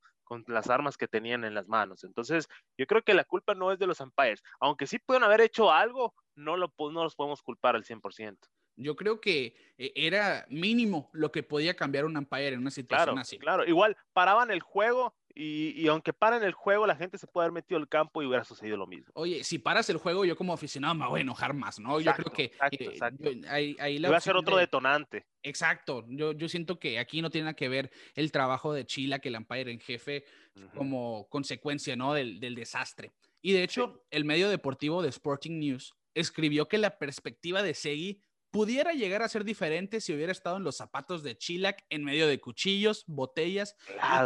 las armas que tenían en las manos. Entonces, yo creo que la culpa no es de los umpires. Aunque sí pueden haber hecho algo, no los podemos culpar al 100%. Yo creo que era mínimo lo que podía cambiar un umpire en una situación así. Claro, igual paraban el juego y aunque paran el juego, la gente se puede haber metido al campo y hubiera sucedido lo mismo. Oye, si paras el juego, yo como aficionado me voy a enojar más, ¿no? Exacto, yo creo que ahí la voy a hacer otro detonante. Exacto, yo siento que aquí no tiene nada que ver el trabajo de Chila, que el umpire en jefe, como consecuencia, ¿no? Del desastre. Y de hecho, el medio deportivo de Sporting News escribió que la perspectiva de Seghi pudiera llegar a ser diferente si hubiera estado en los zapatos de Chilac en medio de cuchillos, botellas,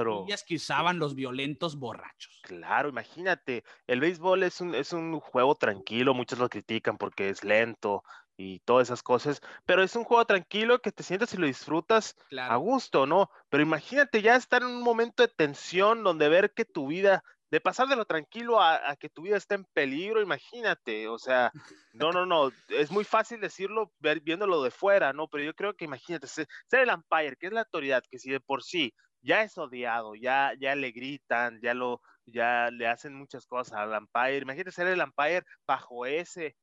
botellas que usaban los violentos borrachos. Claro, imagínate, el béisbol es un juego tranquilo, muchos lo critican porque es lento y todas esas cosas, pero es un juego tranquilo que te sientas y lo disfrutas a gusto, ¿no? Pero imagínate ya estar en un momento de tensión donde ver que tu vida... De pasar de lo tranquilo a que tu vida esté en peligro, imagínate, o sea, no, es muy fácil decirlo viéndolo de fuera, ¿no? Pero yo creo que imagínate, ser el umpire, que es la autoridad, que si de por sí ya es odiado, ya le gritan, ya le hacen muchas cosas al umpire, imagínate ser el umpire bajo ese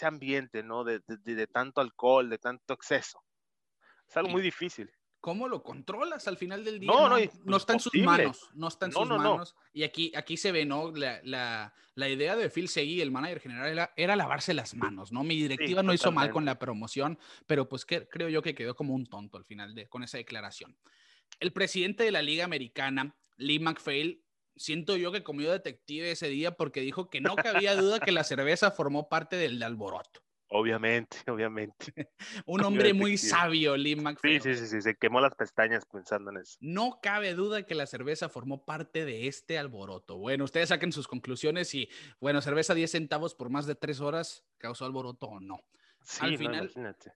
ambiente, ¿no? De tanto alcohol, de tanto exceso. Es algo muy difícil. ¿Cómo lo controlas al final del día? No está en sus manos. No está en sus manos. Y aquí se ve, ¿no? La idea de Phil Seghi, el manager general, era lavarse las manos, ¿no? Mi directiva no hizo mal con la promoción, pero pues creo yo que quedó como un tonto al final con esa declaración. El presidente de la Liga Americana, Lee MacPhail, siento yo que comió detective ese día porque dijo que no cabía duda que la cerveza formó parte del alboroto. Obviamente. Un hombre muy sabio, Lee MacPhail. Sí, se quemó las pestañas pensando en eso. No cabe duda que la cerveza formó parte de este alboroto. Bueno, ustedes saquen sus conclusiones y, bueno, cerveza 10 centavos por más de 3 horas, ¿causó alboroto o no? Sí, al final, imagínate.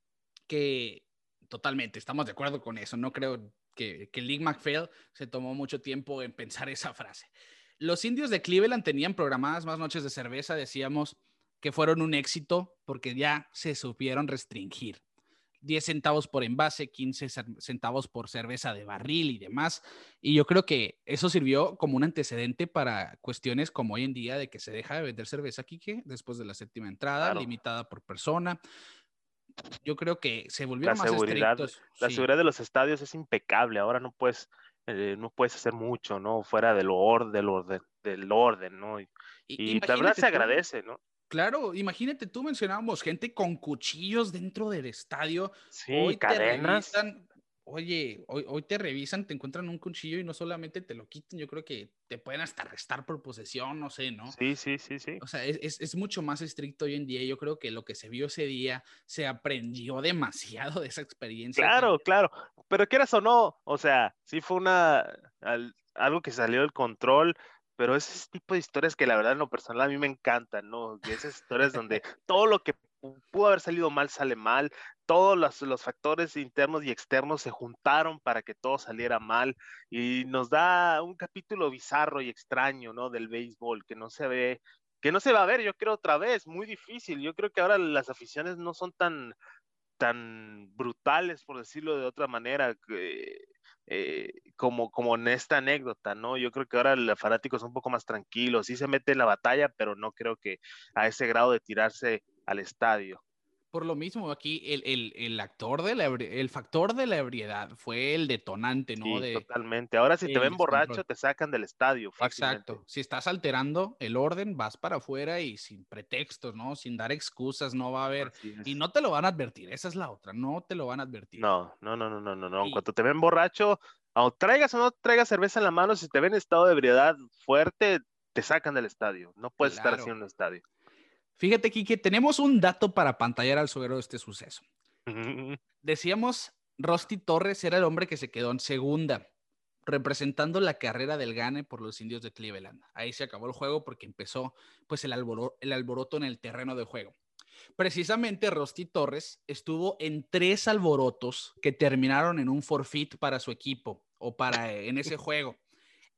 Que totalmente, estamos de acuerdo con eso. No creo que Lee MacPhail se tomó mucho tiempo en pensar esa frase. Los indios de Cleveland tenían programadas más noches de cerveza, decíamos, que fueron un éxito porque ya se supieron restringir. 10 centavos por envase, 15 centavos por cerveza de barril y demás. Y yo creo que eso sirvió como un antecedente para cuestiones como hoy en día de que se deja de vender cerveza, Quique, después de la séptima entrada, limitada por persona. Yo creo que se volvieron más estrictos. La seguridad de los estadios es impecable. Ahora no puedes hacer mucho, ¿no? Fuera del orden, ¿no? Y la verdad se agradece, ¿no? Claro, imagínate, tú mencionábamos gente con cuchillos dentro del estadio. Sí, hoy cadenas. Hoy te revisan, te encuentran un cuchillo y no solamente te lo quitan, yo creo que te pueden hasta arrestar por posesión, no sé, ¿no? Sí. O sea, es mucho más estricto hoy en día. Yo creo que lo que se vio ese día se aprendió demasiado de esa experiencia. Claro. Pero quieras o no, o sea, sí fue algo que salió del control. Pero ese tipo de historias que la verdad en lo personal a mí me encantan, ¿no? Y esas historias donde todo lo que pudo haber salido mal sale mal, todos los factores internos y externos se juntaron para que todo saliera mal y nos da un capítulo bizarro y extraño, ¿no? Del béisbol que no se va a ver, yo creo otra vez, muy difícil. Yo creo que ahora las aficiones no son tan brutales, por decirlo de otra manera, como en esta anécdota, ¿no? Yo creo que ahora los fanáticos son un poco más tranquilos, sí se mete en la batalla, pero no creo que a ese grado de tirarse al estadio. Por lo mismo, aquí el factor de la ebriedad fue el detonante, ¿no? Sí, totalmente. Ahora si te ven borracho, te sacan del estadio fácilmente. Exacto. Si estás alterando el orden, vas para afuera y sin pretextos, ¿no? Sin dar excusas, no va a haber. Y no te lo van a advertir, esa es la otra, no te lo van a advertir. No. En cuanto te ven borracho, aunque traigas o no traigas cerveza en la mano, si te ven en estado de ebriedad fuerte, te sacan del estadio. No puedes estar así en el estadio. Fíjate, Quique, tenemos un dato para pantallar al suegro de este suceso. Decíamos, Rusty Torres era el hombre que se quedó en segunda, representando la carrera del Gane por los indios de Cleveland. Ahí se acabó el juego porque empezó pues, el alboroto en el terreno de juego. Precisamente Rusty Torres estuvo en 3 alborotos que terminaron en un forfeit para su equipo o para en ese juego.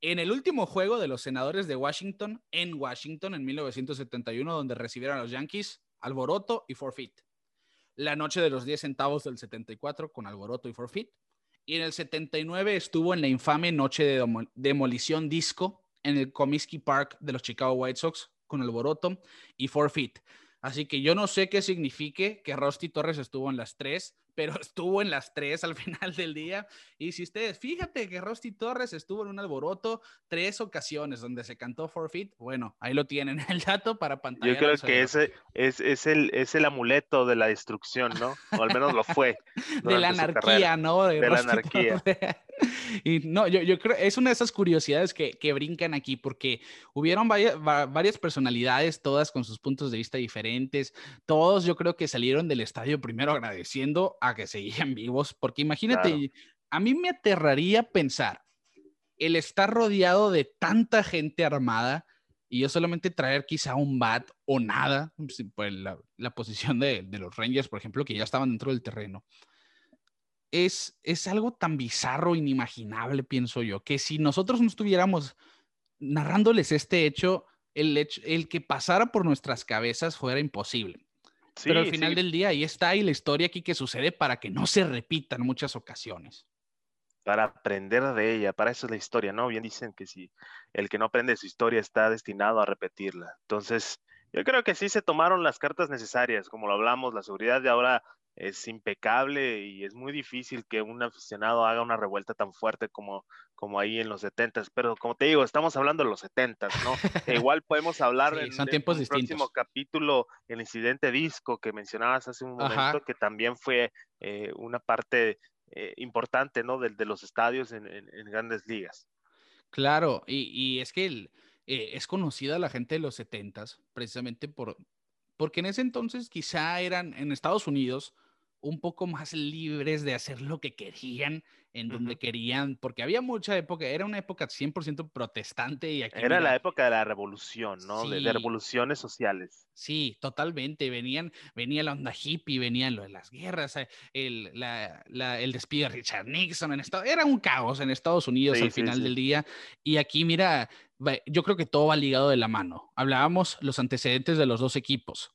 En el último juego de los Senadores de Washington, en Washington, en 1971, donde recibieron a los Yankees, alboroto y forfeit. La noche de los 10 centavos del 74 con alboroto y forfeit. Y en el 79 estuvo en la infame noche de demolición disco en el Comiskey Park de los Chicago White Sox con alboroto y forfeit. Así que yo no sé qué signifique que Rusty Torres estuvo en las 3, pero estuvo en las 3 al final del día. Y si ustedes, fíjate que Rusty Torres estuvo en un alboroto 3 ocasiones donde se cantó forfeit. Bueno, ahí lo tienen el dato para pantalla. Yo creo que ese es el amuleto de la destrucción, ¿no? O al menos lo fue. De la anarquía, carrera, ¿no? De la anarquía. Torres. Y no, yo creo, es una de esas curiosidades que brincan aquí, porque hubieron varias personalidades, todas con sus puntos de vista diferentes. Todos yo creo que salieron del estadio primero agradeciendo a que seguían vivos, porque imagínate, claro. A mí me aterraría pensar el estar rodeado de tanta gente armada y yo solamente traer quizá un bat o nada, pues la posición de los Rangers, por ejemplo, que ya estaban dentro del terreno. Es algo tan bizarro, inimaginable, pienso yo, que si nosotros no estuviéramos narrándoles este hecho, el que pasara por nuestras cabezas fuera imposible. Sí, pero al final del día ahí está, y la historia aquí que sucede para que no se repita en muchas ocasiones. Para aprender de ella, para eso es la historia, ¿no? Bien dicen que si el que no aprende su historia está destinado a repetirla. Entonces, yo creo que sí se tomaron las cartas necesarias, como lo hablamos, la seguridad de ahora es impecable y es muy difícil que un aficionado haga una revuelta tan fuerte como ahí en los 70s. Pero como te digo, estamos hablando de los 70s, ¿no? Igual podemos hablar sí, son tiempos en el próximo capítulo, el incidente disco que mencionabas hace un momento, ajá, que también fue una parte importante, ¿no? De los estadios en grandes ligas. Claro, y es que es conocida la gente de los 70s precisamente porque en ese entonces quizá eran en Estados Unidos un poco más libres de hacer lo que querían, en donde querían, porque había mucha época, era una época 100% protestante. Y aquí era la época de la revolución, ¿no? Sí, de revoluciones sociales. Sí, totalmente, venía la onda hippie, venían lo de las guerras, el despido de Richard Nixon, era un caos en Estados Unidos al final del día, y aquí mira, yo creo que todo va ligado de la mano. Hablábamos los antecedentes de los dos equipos,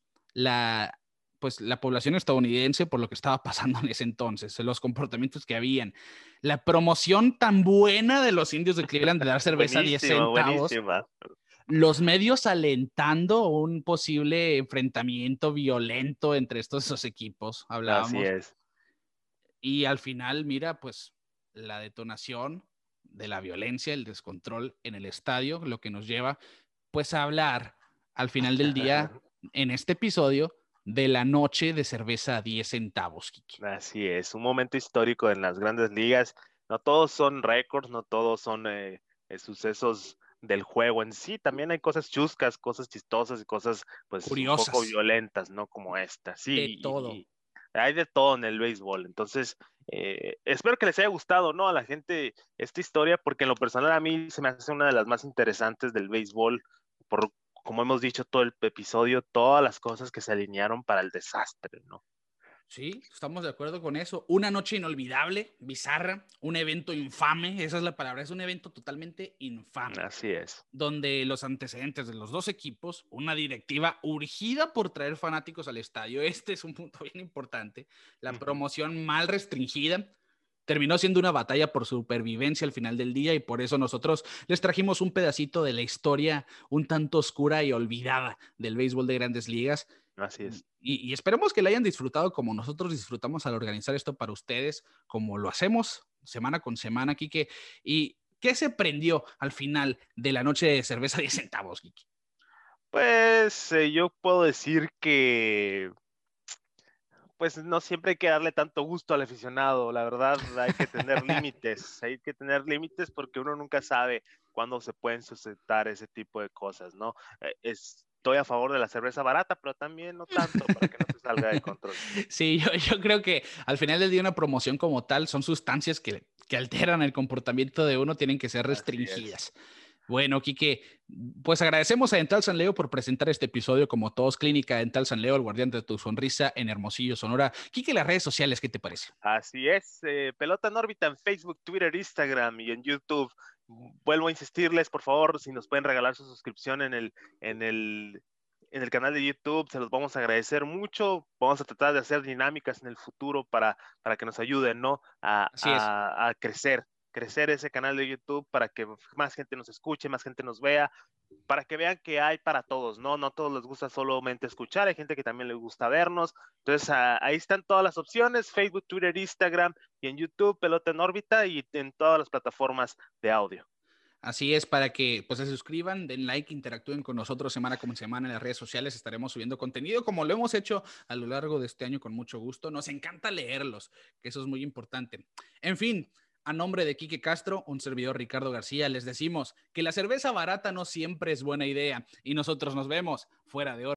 la población estadounidense por lo que estaba pasando en ese entonces, los comportamientos que habían, la promoción tan buena de los Indios de Cleveland de dar cerveza a 10 centavos, buenísima. Los medios alentando un posible enfrentamiento violento entre estos dos equipos, hablábamos. Así es. Y al final, mira, pues la detonación de la violencia, el descontrol en el estadio, lo que nos lleva pues a hablar al final del día en este episodio de la noche de cerveza a 10 centavos, Quique. Así es, un momento histórico en las grandes ligas. No todos son récords, no todos son sucesos del juego en sí. También hay cosas chuscas, cosas chistosas y cosas pues curiosas, un poco violentas, ¿no? Como esta. Sí, de todo. Y hay de todo en el béisbol. Entonces, espero que les haya gustado, ¿no? A la gente esta historia, porque en lo personal a mí se me hace una de las más interesantes del béisbol, como hemos dicho todo el episodio, todas las cosas que se alinearon para el desastre, ¿no? Sí, estamos de acuerdo con eso. Una noche inolvidable, bizarra, un evento infame, esa es la palabra, es un evento totalmente infame. Así es. Donde los antecedentes de los dos equipos, una directiva urgida por traer fanáticos al estadio, este es un punto bien importante, la promoción mal restringida, terminó siendo una batalla por supervivencia al final del día, y por eso nosotros les trajimos un pedacito de la historia un tanto oscura y olvidada del béisbol de grandes ligas. Así es. Y esperemos que la hayan disfrutado como nosotros disfrutamos al organizar esto para ustedes, como lo hacemos semana con semana, Quique. ¿Y qué se prendió al final de la noche de cerveza 10 centavos, Quique? Pues yo puedo decir que pues no siempre hay que darle tanto gusto al aficionado, la verdad hay que tener límites, porque uno nunca sabe cuándo se pueden suscitar ese tipo de cosas, ¿no? Estoy a favor de la cerveza barata, pero también no tanto, para que no se salga de control. Sí, yo creo que al final del día una promoción como tal son sustancias que alteran el comportamiento de uno, tienen que ser restringidas. Bueno, Quique, pues agradecemos a Dental San Leo por presentar este episodio, como todos. Clínica Dental San Leo, el guardián de tu sonrisa en Hermosillo, Sonora. Quique, las redes sociales, ¿qué te parece? Así es, Pelota en Órbita en Facebook, Twitter, Instagram y en YouTube. Vuelvo a insistirles, por favor, si nos pueden regalar su suscripción en el canal de YouTube, se los vamos a agradecer mucho. Vamos a tratar de hacer dinámicas en el futuro para que nos ayuden, ¿no? A crecer ese canal de YouTube, para que más gente nos escuche, más gente nos vea, para que vean que hay para todos, ¿no? No a todos les gusta solamente escuchar, hay gente que también les gusta vernos. Entonces, ahí están todas las opciones: Facebook, Twitter, Instagram y en YouTube, Pelota en Órbita, y en todas las plataformas de audio. Así es, para que pues se suscriban, den like, interactúen con nosotros semana con semana en las redes sociales. Estaremos subiendo contenido como lo hemos hecho a lo largo de este año con mucho gusto. Nos encanta leerlos, que eso es muy importante. En fin, a nombre de Quique Castro, un servidor Ricardo García, les decimos que la cerveza barata no siempre es buena idea, y nosotros nos vemos fuera de oro.